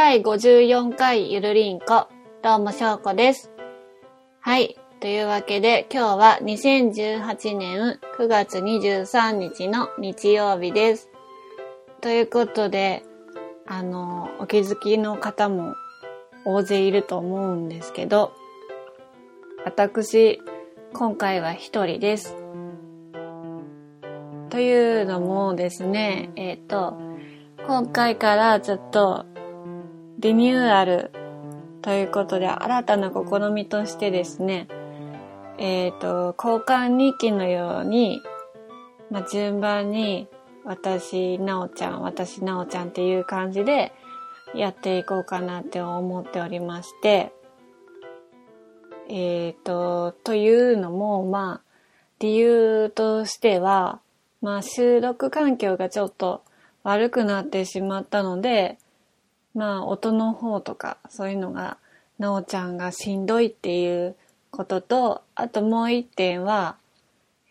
第54回ゆるりんこ、どうもしょうこです。はい、というわけで今日は2018年9月23日の日曜日です。ということで、お気づきの方も大勢いると思うんですけど、私、今回は一人です。というのもですね、今回からちょっとリニューアルということで新たな試みとしてですね、交換日記のように、順番に私なおちゃんっていう感じでやっていこうかなって思っておりまして、というのも、理由としては、収録環境がちょっと悪くなってしまったので、音の方とか、そういうのが、なおちゃんがしんどいっていうことと、あともう一点は、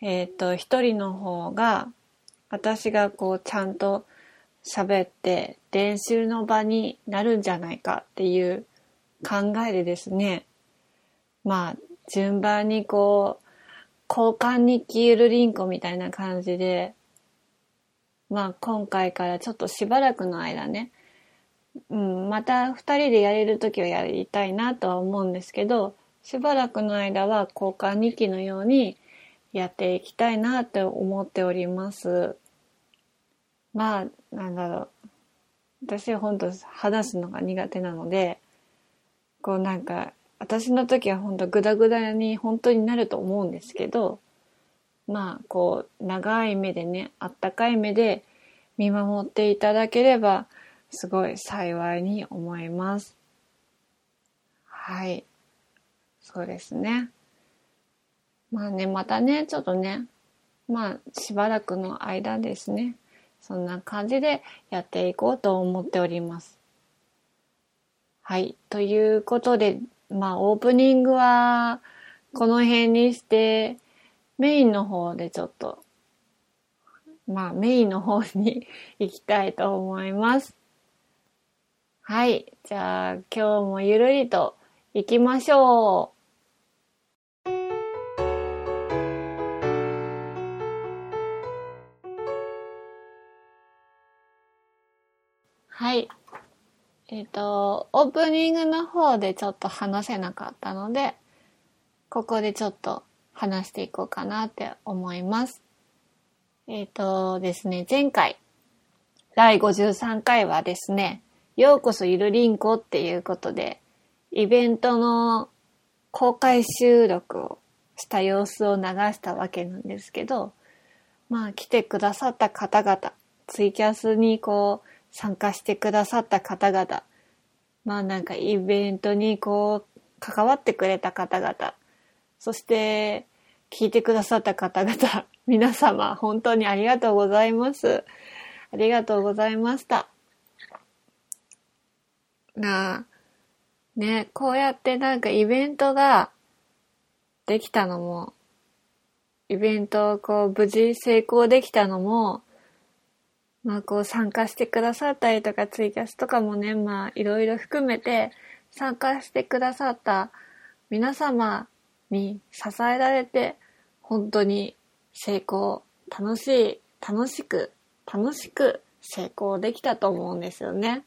一人の方が、私がちゃんと喋って、練習の場になるんじゃないかっていう考えでですね、順番に交換日記ゆるりんこみたいな感じで、今回からちょっとしばらくの間ね、また二人でやれるときはやりたいなとは思うんですけど、しばらくの間は交換日記のようにやっていきたいなって思っております。私は本当話すのが苦手なので、私の時はグダグダに本当になると思うんですけど、長い目でね、あったかい目で見守っていただければすごい幸いに思います。はい。そうですね。またね、ちょっとね、しばらくの間ですね、そんな感じでやっていこうと思っております。はい。ということで、オープニングはこの辺にして、メインの方でちょっと、メインの方に行きたいと思います。はい。じゃあ、今日もゆるりと行きましょう。はい。オープニングの方でちょっと話せなかったので、ここでちょっと話していこうかなって思います。ですね、前回、第53回はですね、ようこそゆるりんこっていうことで、イベントの公開収録をした様子を流したわけなんですけど、来てくださった方々、ツイキャスに参加してくださった方々、イベントに関わってくれた方々、そして聞いてくださった方々、皆様本当にありがとうございます。ありがとうございました。こうやってイベントができたのも、イベントを無事成功できたのも、参加してくださったりとか、ツイキャスとかもね、いろいろ含めて、参加してくださった皆様に支えられて、本当に成功、楽しく成功できたと思うんですよね。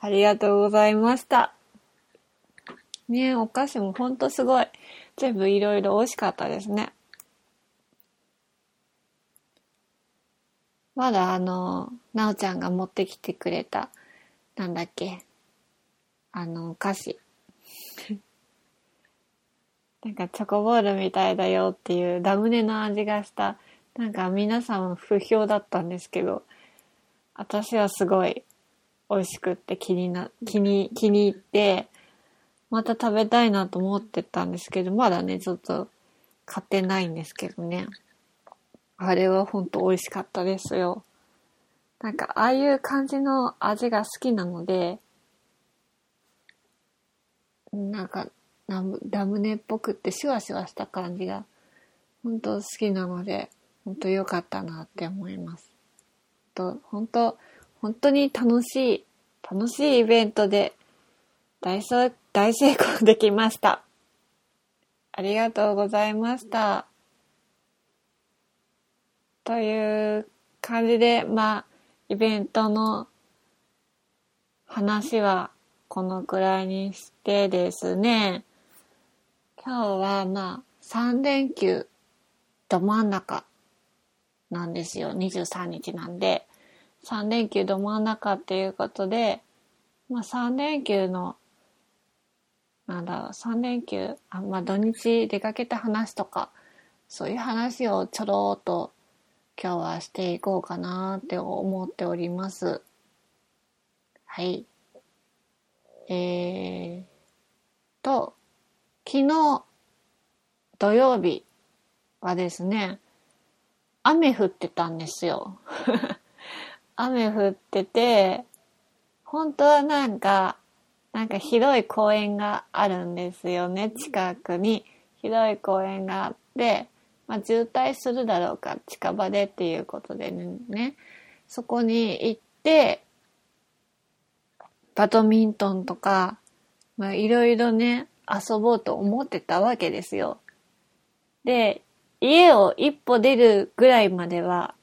ありがとうございました。ね、お菓子も本当すごい。全部いろいろ美味しかったですね。まだなおちゃんが持ってきてくれた、お菓子。チョコボールみたいだよっていうラムネの味がした、皆さん不評だったんですけど、私はすごい美味しくって気に入って、また食べたいなと思ってたんですけど、まだね、ちょっと買ってないんですけどね。あれはほんと美味しかったですよ。ああいう感じの味が好きなので、ラムネっぽくってシュワシュワした感じがほんと好きなので、ほんと良かったなって思います。本当に楽しい楽しいイベントで大成功できました。ありがとうございました。という感じで、イベントの話はこのくらいにしてですね、今日は3連休ど真ん中なんですよ。23日なんで、3連休ど真ん中っていうことで、3連休の3連休、土日出かけた話とか、そういう話をちょろっと今日はしていこうかなって思っております。はい。昨日土曜日はですね、雨降ってたんですよ。雨降ってて、本当はなんか広い公園があるんですよね。近くに広い公園があって、渋滞するだろうか、近場でっていうことでね、そこに行って、バドミントンとか、いろいろね、遊ぼうと思ってたわけですよ。で、家を一歩出たぐらいまでは、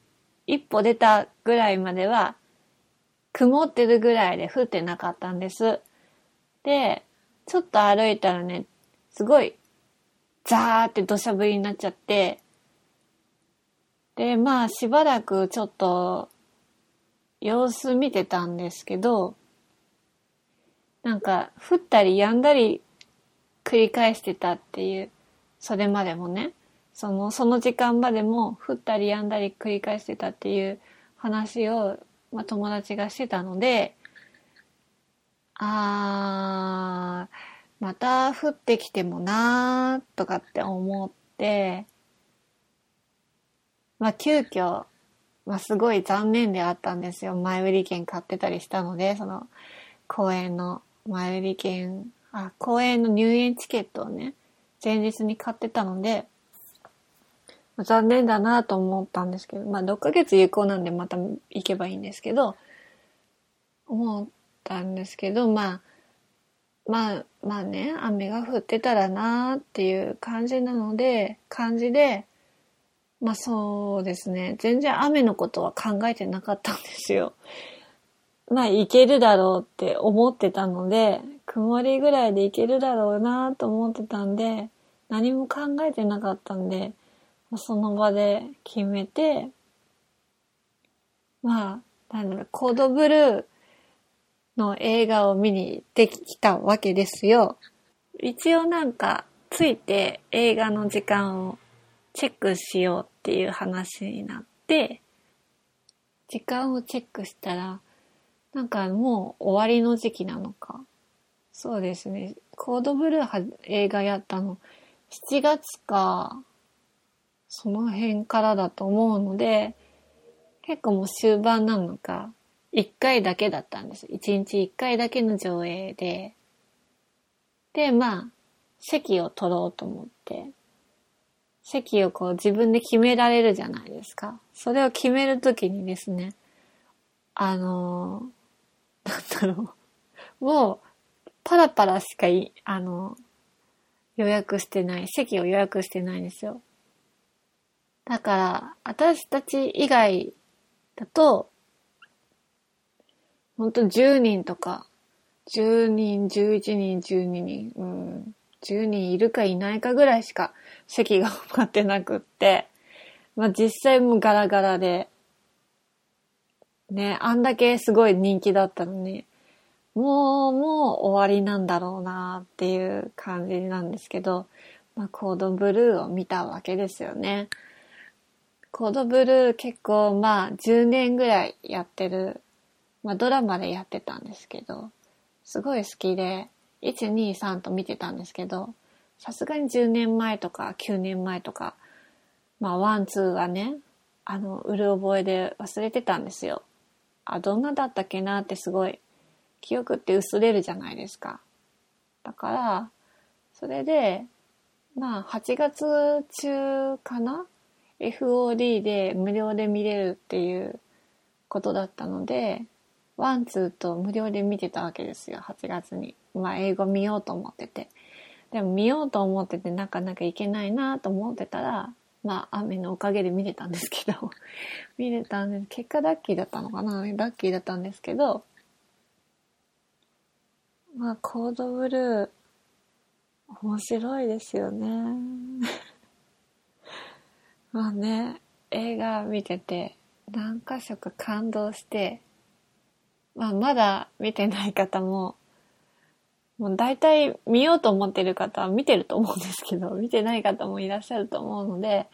曇ってるぐらいで降ってなかったんです。で、ちょっと歩いたらね、すごいザーって土砂降りになっちゃって、で、しばらくちょっと様子見てたんですけど、降ったりやんだり繰り返してたっていう、それまでもね、その時間までも降ったりやんだり繰り返してたっていう話を、友達がしてたので、また降ってきてもなーとかって思って、急遽、すごい残念であったんですよ。前売り券買ってたりしたので、その公演の前売り券、公演の入園チケットをね、前日に買ってたので、残念だなと思ったんですけど、6ヶ月有効なんでまた行けばいいんですけど、思ったんですけど、ね、雨が降ってたらなーっていう感じで、そうですね、全然雨のことは考えてなかったんですよ。行けるだろうって思ってたので、曇りぐらいで行けるだろうなーと思ってたんで、何も考えてなかったんで、その場で決めて、コードブルーの映画を見にできたわけですよ。一応ついて映画の時間をチェックしようっていう話になって、時間をチェックしたら、もう終わりの時期なのか。そうですね。コードブルー映画やったの、7月か、その辺からだと思うので、結構もう終盤なのか、1回だけだったんです。1日1回だけの上映で。で、席を取ろうと思って、席を自分で決められるじゃないですか。それを決めるときにですね、もう、パラパラしか予約してない、席を予約してないんですよ。だから、私たち以外だと、ほんと10人とか、10人、11人、12人、10人いるかいないかぐらいしか席が埋まってなくって、実際もうガラガラで、ね、あんだけすごい人気だったのに、もう終わりなんだろうなっていう感じなんですけど、コードブルーを見たわけですよね。コードブルー結構10年ぐらいやってる、ドラマでやってたんですけど、すごい好きで、1、2、3と見てたんですけど、さすがに10年前とか9年前とか、ワン、ツーはね、うる覚えで忘れてたんですよ。どんなだったっけなってすごい、記憶って薄れるじゃないですか。だから、それで、8月中かな？FOD で無料で見れるっていうことだったので、ワンツーと無料で見てたわけですよ、8月に。まあ英語見ようと思ってて。でも見ようと思っててなかなかいけないなと思ってたら、まあ雨のおかげで見れたんですけど見れたんです。結果ラッキーだったのかな、ラッキーだったんですけど、まあコードブルー面白いですよねまあね、映画見てて何か所か感動して、まあ、まだ見てない方ももう大体見ようと思ってる方は見てると思うんですけど、見てない方もいらっしゃると思うので、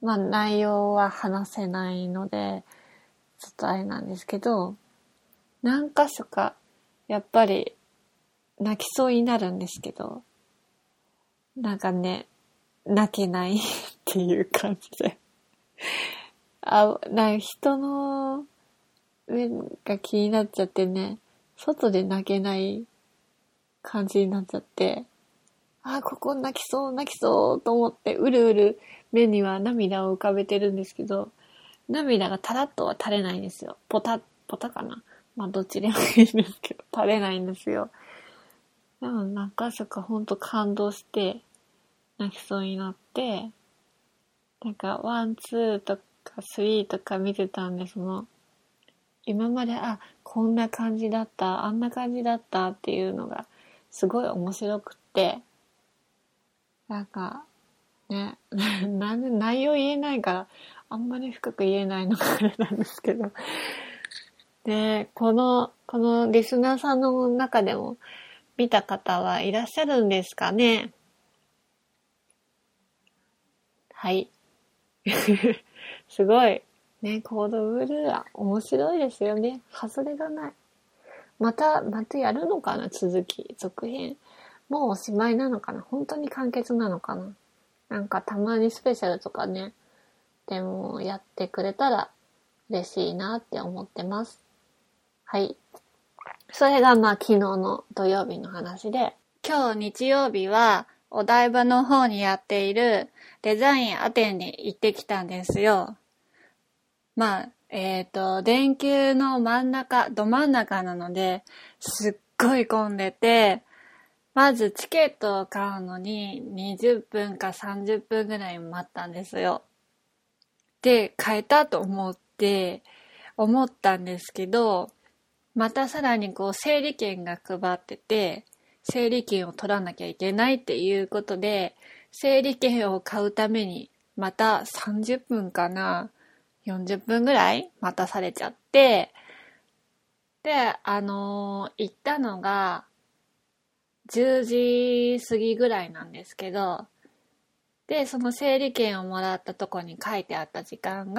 まあ内容は話せないので、ちょっとあれなんですけど、何箇所かやっぱり泣きそうになるんですけど、なんかね、泣けないっていう感じであ、なんか人の目が気になっちゃってね、外で泣けない感じになっちゃって、あ、ここ泣きそう泣きそうと思って、うるうる目には涙を浮かべてるんですけど、涙がタラッとは垂れないんですよ。ポタかな。まあどっちでもいいんですけど、垂れないんですよ。でも何か所かほんと感動して、泣きそうになって、なんかワン、ツーとかスリーとか見てたんで、その、今まで、あ、こんな感じだった、あんな感じだったっていうのが、すごい面白くって、なんかね、内容言えないからあんまり深く言えないのがあれなんですけど、でこのリスナーさんの中でも見た方はいらっしゃるんですかね。はいすごいね、コードブルーは面白いですよね、外れがない。またやるのかな、続き、続編。もうおしまいなのかな、本当に完結なのかな。なんかたまにスペシャルとかね、でもやってくれたら嬉しいなって思ってます。はい。それがまあ昨日の土曜日の話で、今日日曜日はお台場の方にやっているデザインアテンに行ってきたんですよ。まあ電球の真ん中、ど真ん中なので、すっごい混んでて、まずチケットを買うのに20分か30分ぐらい待ったんですよ。で、買えたと思ったんですけど、またさらにこう整理券が配ってて、整理券を取らなきゃいけないっていうことで、整理券を買うためにまた30分かな、40分ぐらい待たされちゃって、で、行ったのが、10時過ぎぐらいなんですけど、で、その整理券をもらったとこに書いてあった時間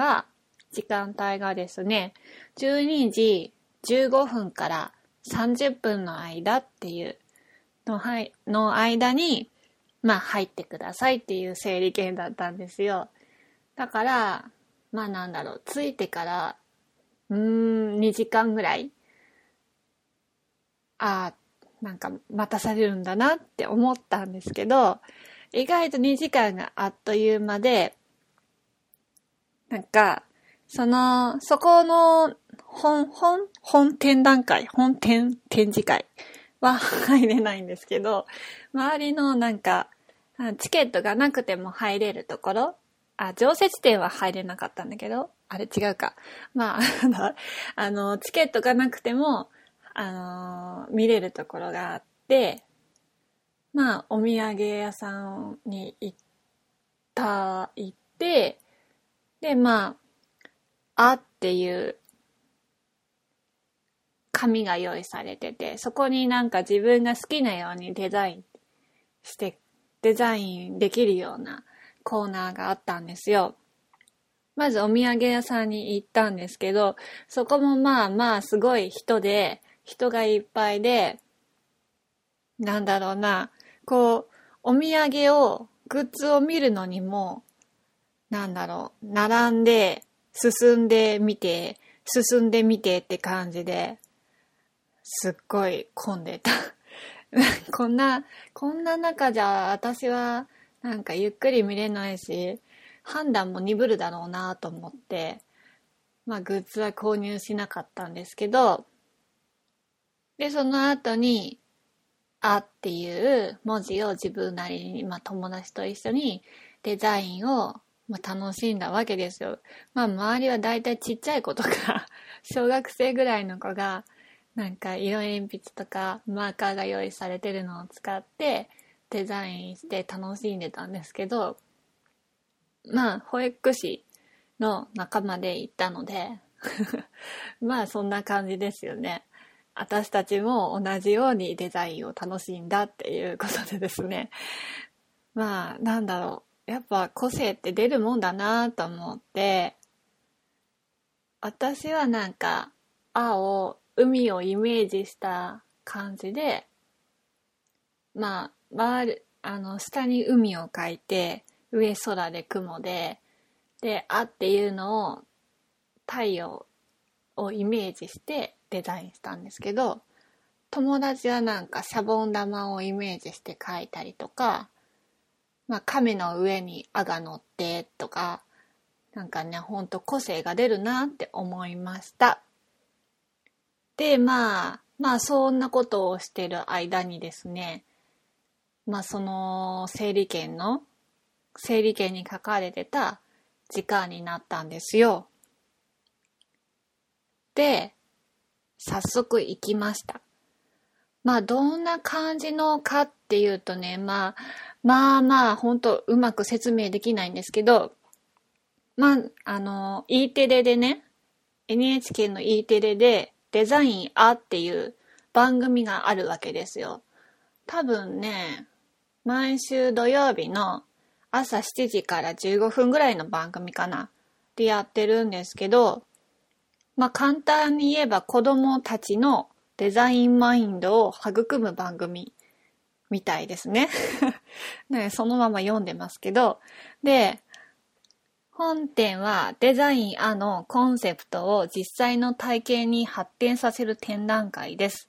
帯がですね、12時15分から30分の間っていうの間に、まあ入ってくださいっていう整理券だったんですよ。だから、まあなんだろう、着いてから、2時間ぐらい、ああ、なんか待たされるんだなって思ったんですけど、意外と2時間があっという間で、なんか、そこの展示会は入れないんですけど、周りのなんか、チケットがなくても入れるところ、あ、常設店は入れなかったんだけど、あれ違うか。まあ、チケットがなくても、見れるところがあって、まあ、お土産屋さんに行って、で、まあ、あっていう紙が用意されてて、そこになんか自分が好きなようにデザインできるような、コーナーがあったんですよ。まずお土産屋さんに行ったんですけど、そこもまあまあすごい人がいっぱいで、なんだろうな、こうお土産をグッズを見るのにも、なんだろう、並んで進んでみてって感じで、すっごい混んでたこんな中じゃ私はなんかゆっくり見れないし、判断も鈍るだろうなと思って、まあ、グッズは購入しなかったんですけど、で、その後に、あっていう文字を自分なりに、まあ、友達と一緒にデザインを楽しんだわけですよ。まあ、周りはだいたいちっちゃい子とか、小学生ぐらいの子が、なんか色鉛筆とかマーカーが用意されてるのを使ってデザインして楽しんでたんですけど、まあ、保育士の仲間で行ったので、まあ、そんな感じですよね。私たちも同じようにデザインを楽しんだっていうことでですね、まあ、なんだろう、やっぱ個性って出るもんだなと思って、私はなんか青、海をイメージした感じで、まあ、下に海を描いて、上空で雲で、で、あっていうのを太陽をイメージしてデザインしたんですけど、友達はなんかシャボン玉をイメージして描いたりとか、まあ、亀の上にあが乗ってとか、なんかね、ほんと個性が出るなって思いました。で、まあそんなことをしてる間にですね、まあその整理券に書かれてた時間になったんですよ。で、早速行きました。まあどんな感じのかっていうとね、まあ本当うまく説明できないんですけど、まあEテレでね、NHK の E テレでデザインあっていう番組があるわけですよ。多分ね、毎週土曜日の朝7時から15分ぐらいの番組かなってやってるんですけど、まあ簡単に言えば子供たちのデザインマインドを育む番組みたいですね。ね、そのまま読んでますけど、で、本展はデザインのコンセプトを実際の体験に発展させる展覧会です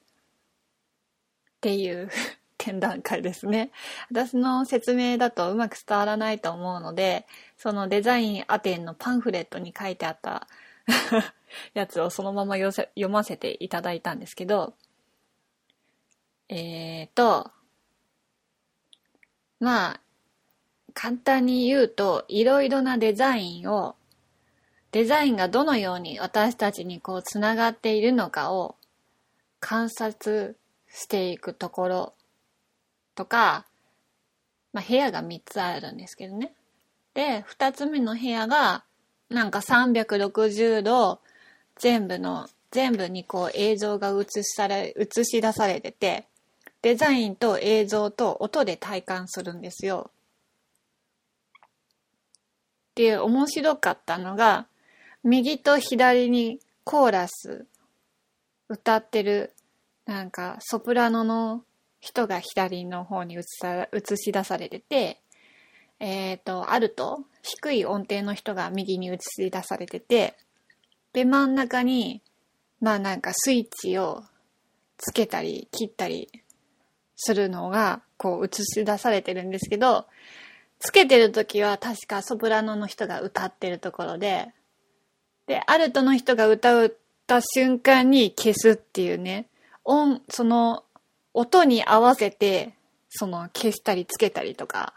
っていう展覧会ですね。私の説明だとうまく伝わらないと思うので、そのデザインア展のパンフレットに書いてあったやつをそのまま読ませていただいたんですけど、まあ簡単に言うと、いろいろなデザインがどのように私たちにこうつながっているのかを観察していくところとか、まあ、部屋が3つあるんですけどね。で、2つ目の部屋がなんか360度全部にこう映像が映し出されてて、デザインと映像と音で体感するんですよ。で、面白かったのが、右と左にコーラス歌ってる、なんかソプラノの人が左の方に映し出されてて、アルト、低い音程の人が右に映し出されてて、で、真ん中に、まあなんかスイッチをつけたり切ったりするのが、こう映し出されてるんですけど、つけてるときは確かソプラノの人が歌ってるところで、で、アルトの人が歌った瞬間に消すっていうね、その音に合わせて、その消したりつけたりとか、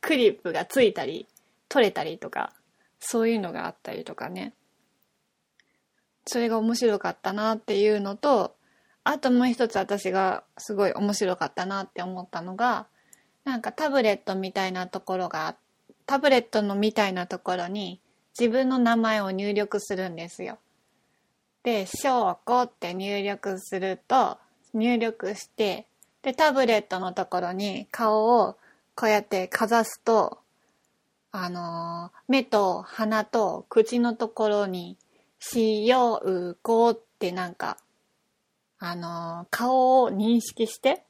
クリップがついたり、取れたりとか、そういうのがあったりとかね。それが面白かったなっていうのと、あともう一つ私がすごい面白かったなって思ったのが、なんかタブレットのみたいなところに自分の名前を入力するんですよ。で、翔子って入力して、で、タブレットのところに顔をこうやってかざすと、目と鼻と口のところに翔子ってなんか、顔を認識して、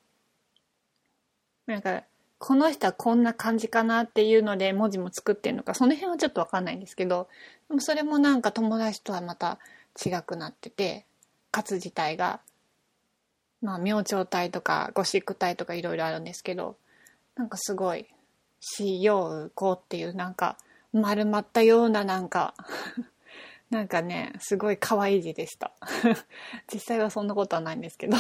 なんか、この人はこんな感じかなっていうので文字も作ってるのか、その辺はちょっとわかんないんですけど、でもそれもなんか友達とはまた違くなってて、活自体が、まあ明朝体とかゴシック体とかいろいろあるんですけど、なんかすごい、しようこうっていうなんか丸まったようななんかなんかね、すごい可愛い字でした。実際はそんなことはないんですけど。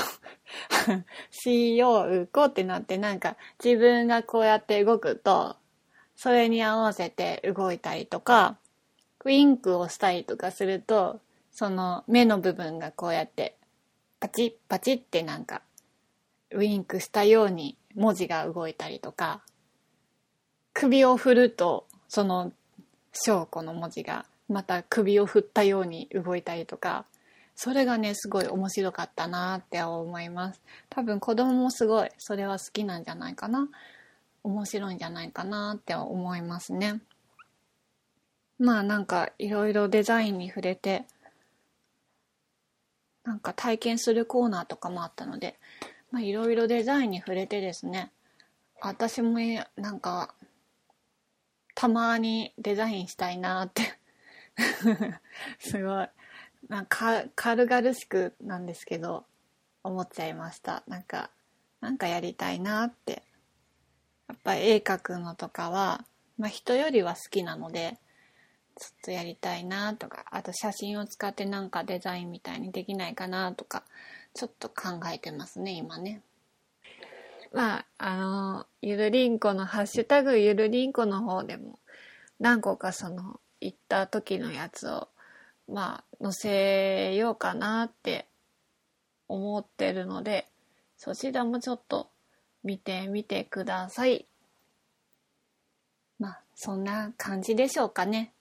しようこってなって、なんか自分がこうやって動くと、それに合わせて動いたりとか、ウィンクをしたりとかすると、その目の部分がこうやって、パチッパチッってなんか、ウィンクしたように文字が動いたりとか、首を振ると、その証拠の文字が、また首を振ったように動いたりとか、それがね、すごい面白かったなって思います。多分子供もすごいそれは好きなんじゃないかな、面白いんじゃないかなって思いますね。まあなんかいろいろデザインに触れて、なんか体験するコーナーとかもあったので、まあいろいろデザインに触れてですね、私もなんかたまにデザインしたいなってすごいなんか軽々しくなんですけど思っちゃいました。なんかやりたいなって。やっぱ絵描くのとかは、まあ、人よりは好きなのでちょっとやりたいなとか、あと写真を使ってなんかデザインみたいにできないかなとかちょっと考えてますね今ね。まあゆるりんこのハッシュタグゆるりんこの方でも何個かその行った時のやつをまあ載せようかなって思ってるので、そちらもちょっと見てみてください。まあそんな感じでしょうかね。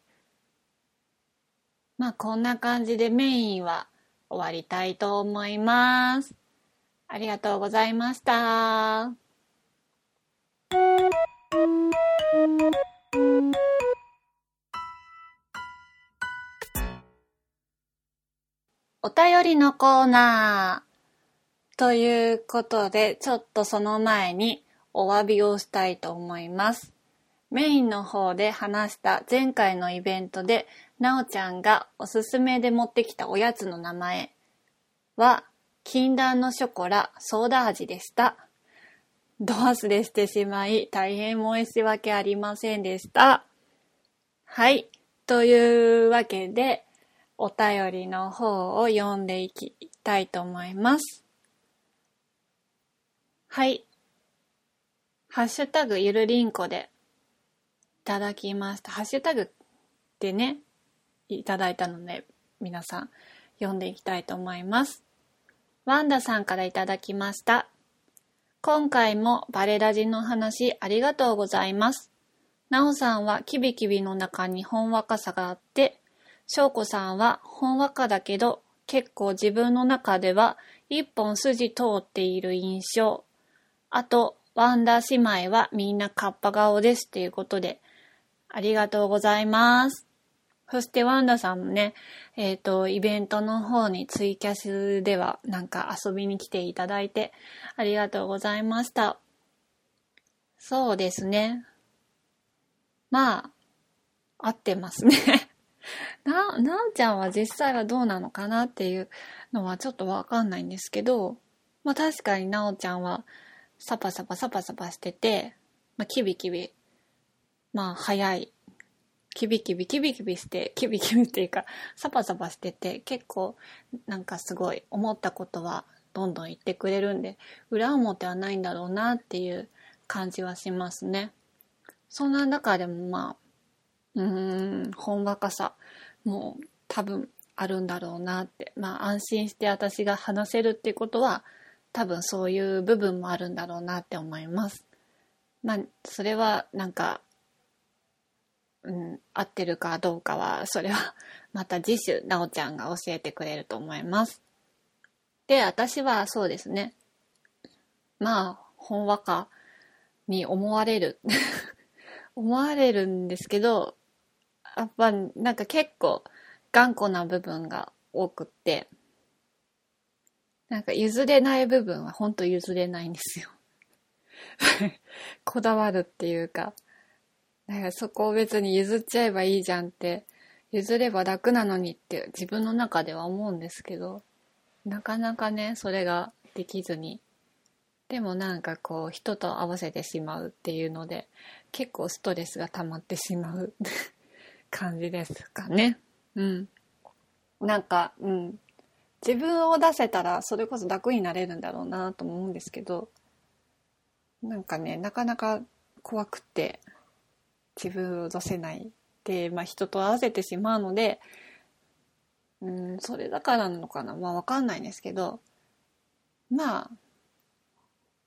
まあこんな感じでメインは終わりたいと思います。ありがとうございました。お便りのコーナーということで、ちょっとその前にお詫びをしたいと思います。メインの方で話した前回のイベントでなおちゃんがおすすめで持ってきたおやつの名前は禁断のショコラソーダ味でした。ド忘れしてしまい大変申し訳ありませんでした。はい、というわけでお便りの方を読んでいきたいと思います。はい。ハッシュタグゆるりんこでいただきました。ハッシュタグでね、いただいたので、皆さん読んでいきたいと思います。ワンダさんからいただきました。今回もバレラジの話ありがとうございます。なおさんはキビキビの中にほんわかさがあって、しょうこさんはほんわかだけど結構自分の中では一本筋通っている印象。あとワンダー姉妹はみんなカッパ顔ですということでありがとうございます。そしてワンダさんもね、イベントの方にツイキャスではなんか遊びに来ていただいてありがとうございました。そうですね。まあ合ってますね。なおちゃんは実際はどうなのかなっていうのはちょっとわかんないんですけど、まあ確かになおちゃんはサパサパサパサパしてて、まあキビキビ、まあ早い、キビキビして、キビキビっていうかサパサパしてて、結構なんかすごい思ったことはどんどん言ってくれるんで、裏表はないんだろうなっていう感じはしますね。そんな中でもまあ、ほんわかさもう多分あるんだろうなって、まあ安心して私が話せるってことは多分そういう部分もあるんだろうなって思います。まあそれはなんか、合ってるかどうかはそれはまた次週なおちゃんが教えてくれると思います。で、私はそうですね、まあほんわかに思われるんですけど、やっぱなんか結構頑固な部分が多くって、なんか譲れない部分はほんと譲れないんですよこだわるっていうか、なんかそこを別に譲っちゃえばいいじゃんって、譲れば楽なのにって自分の中では思うんですけど、なかなかねそれができずに、でもなんかこう人と合わせてしまうっていうので結構ストレスが溜まってしまう感じですかね。なんか、うん、自分を出せたらそれこそ楽になれるんだろうなと思うんですけど、なんかね、なかなか怖くて自分を出せないで、まあ、人と合わせてしまうので、うん、それだからなのかな、まあ分かんないんですけど、まあ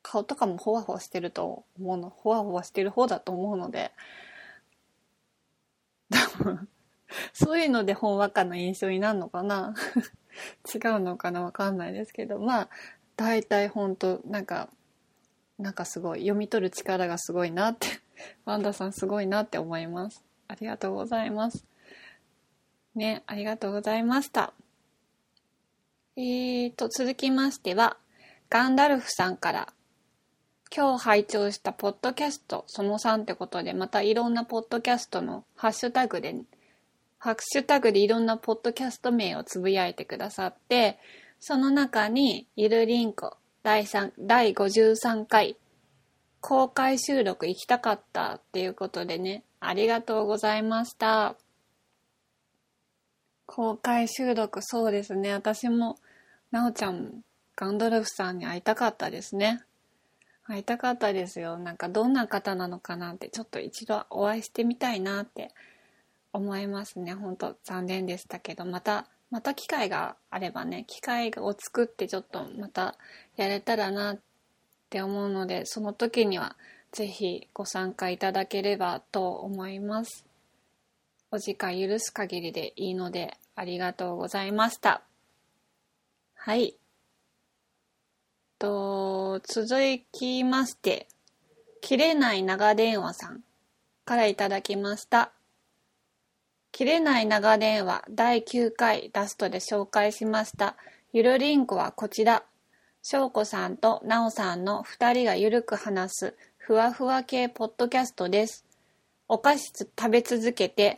顔とかもホワホワしてると思うの、ホワホワしてる方だと思うので、多分そういうのでほんわかな印象になるのかな違うのかな、分かんないですけど、まあ大体ほんとなんかすごい読み取る力がすごいなって、ワンダさんすごいなって思います。ありがとうございますね、ありがとうございました。続きましてはガンダルフさんから、今日拝聴したポッドキャストその3ってことで、またいろんなポッドキャストのハッシュタグでいろんなポッドキャスト名をつぶやいてくださって、その中にゆるりんこ第53回公開収録行きたかったっていうことでね、ありがとうございました。公開収録、そうですね、私もなおちゃんもガンドルフさんに会いたかったですね。会いたかったですよ。なんかどんな方なのかなって、ちょっと一度お会いしてみたいなって思いますね。ほんと残念でしたけど、また機会があればね、機会を作ってちょっとまたやれたらなって思うので、その時にはぜひご参加いただければと思います。お時間許す限りでいいので、ありがとうございました。はい。続きまして、切れない長電話さんからいただきました。切れない長電話第9回ラストで紹介しました。ゆるりんこはこちら。しょうこさんとなおさんの2人がゆるく話すふわふわ系ポッドキャストです。お菓子食べ続けて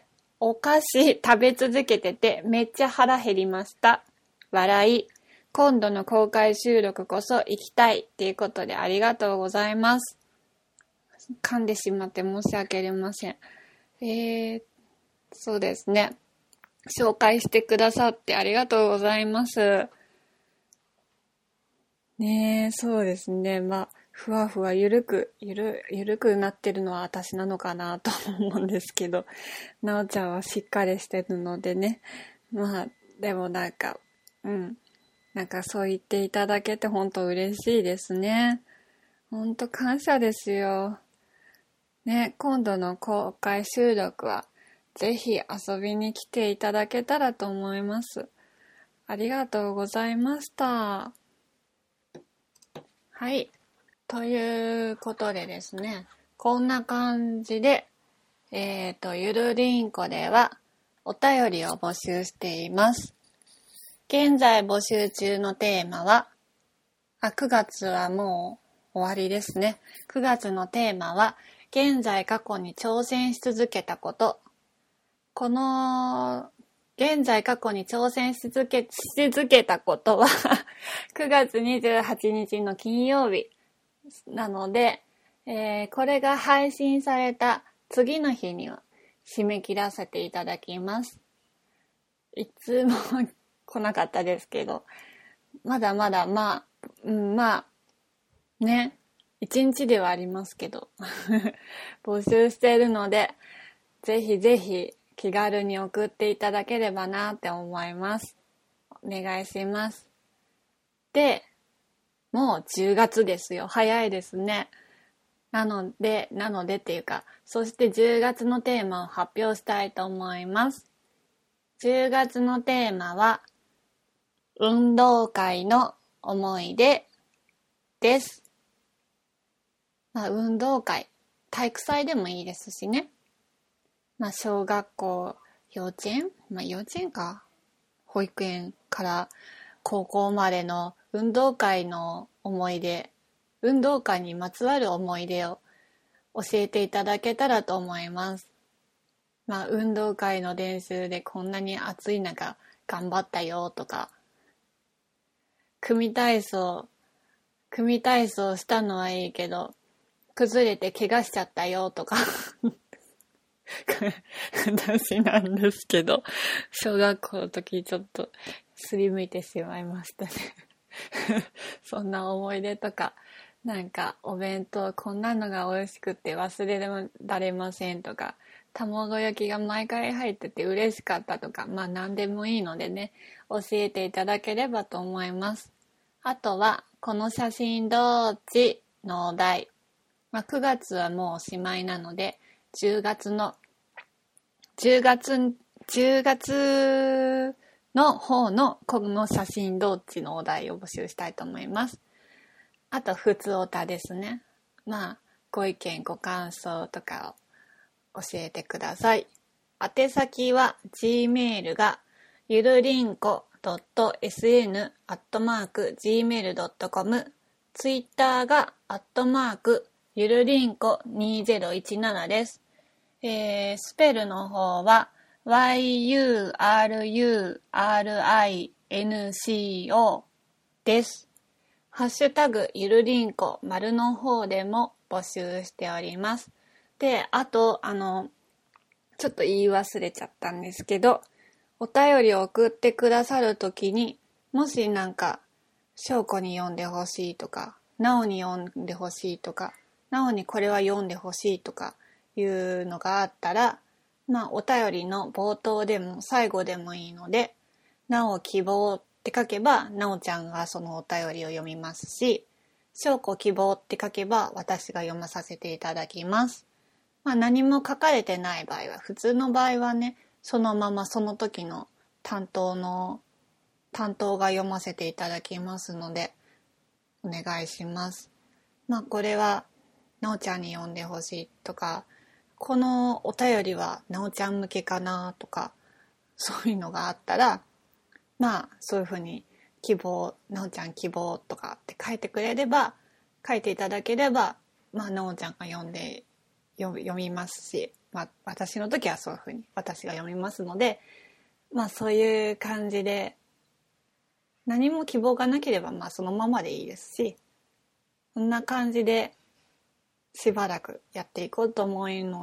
てめっちゃ腹減りました。笑い。今度の公開収録こそ行きたいっていうことで、ありがとうございます。噛んでしまって申し訳ありません。そうですね。紹介してくださってありがとうございます。ねえ、そうですね。まあ、ふわふわゆるくなってるのは私なのかなと思うんですけど、なおちゃんはしっかりしてるのでね。まあ、でもなんか、うん。なんかそう言っていただけて本当嬉しいですね。本当感謝ですよ。ね、今度の公開収録はぜひ遊びに来ていただけたらと思います。ありがとうございました。はい。ということでですね、こんな感じで、ゆるりんこではお便りを募集しています。現在募集中のテーマは、9月はもう終わりですね。9月のテーマは、現在過去に挑戦し続けたこと。この、現在過去に挑戦し続けたことは、9月28日の金曜日なので、これが配信された次の日には締め切らせていただきます。いつも来なかったですけど、まだまだ、まあ、うん、まあね、一日ではありますけど募集しているので、ぜひぜひ気軽に送っていただければなって思います。お願いします。で、もう10月ですよ。早いですね。なのでっていうか、そして10月のテーマを発表したいと思います。10月のテーマは運動会の思い出です。まあ、運動会、体育祭でもいいですしね。まあ、小学校、幼稚園か、保育園から高校までの運動会の思い出、運動会にまつわる思い出を教えていただけたらと思います。まあ、運動会の練習でこんなに暑い中頑張ったよとか、組体操したのはいいけど、崩れて怪我しちゃったよとか形なんですけど、小学校の時ちょっとすりむいてしまいましたねそんな思い出とか、なんかお弁当こんなのが美味しくて忘れられませんとか、卵焼きが毎回入ってて嬉しかったとか、まあ何でもいいのでね、教えていただければと思います。あとはこの写真どっちのお題、まあ、9月はもうおしまいなので、10月の方のこの写真どっちのお題を募集したいと思います。あとふつおたですね。まあご意見ご感想とかを教えてください。宛先は Gmail がゆるりんこ.sn@gmail.com、 Twitter が@ゆるりんこ2017です。スペルの方は yurinco です。ハッシュタグゆるりんこ丸の方でも募集しております。で、あとちょっと言い忘れちゃったんですけど、お便りを送ってくださるときに、もしなんか翔子に読んでほしいとか、なおに読んでほしいとか、なおにこれは読んでほしいとかいうのがあったら、まあお便りの冒頭でも最後でもいいので、なお希望って書けばなおちゃんがそのお便りを読みますし、しょうこ希望って書けば私が読まさせていただきます。まあ何も書かれてない場合は、普通の場合はね、そのままその時の担当が読ませていただきますので、お願いします。まあこれはなおちゃんに読んでほしいとか、このお便りはなおちゃん向けかなとか、そういうのがあったら、まあそういうふうに希望、なおちゃん希望とかって書いていただければ、まあなおちゃんが読みますし、まあ私の時はそういうふうに私が読みますので、まあそういう感じで、何も希望がなければまあそのままでいいですし、そんな感じでしばらくやっていこうと思いま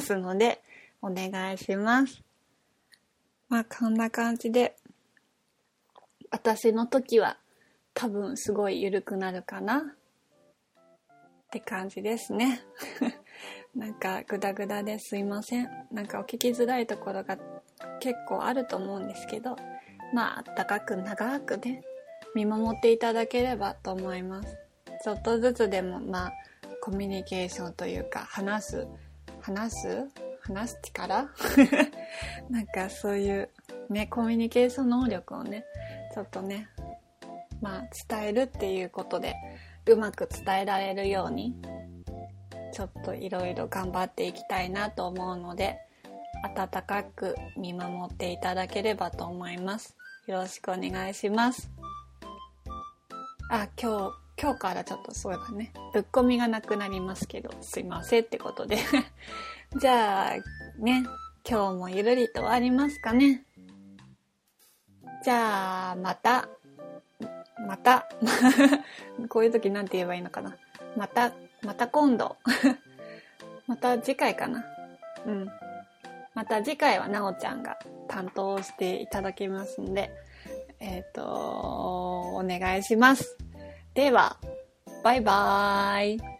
すので、お願いします。まあこんな感じで、私の時は多分すごい緩くなるかなって感じですねなんかグダグダですいません。なんかお聞きづらいところが結構あると思うんですけど、まああったかく長くね、見守っていただければと思います。ちょっとずつでも、まあコミュニケーションというか、話す力なんかそういうね、コミュニケーション能力をね、ちょっとね、まあ伝えるっていうことでうまく伝えられるように、ちょっといろいろ頑張っていきたいなと思うので、温かく見守っていただければと思います。よろしくお願いします。あ、今日からちょっとそういえばね、ぶっこみがなくなりますけど、すいませんってことでじゃあね、今日もゆるりと終わりますかね。じゃあまたこういう時なんて言えばいいのかな、また今度また次回かな、うん、また次回はなおちゃんが担当していただきますので、お願いします。では、バイバーイ。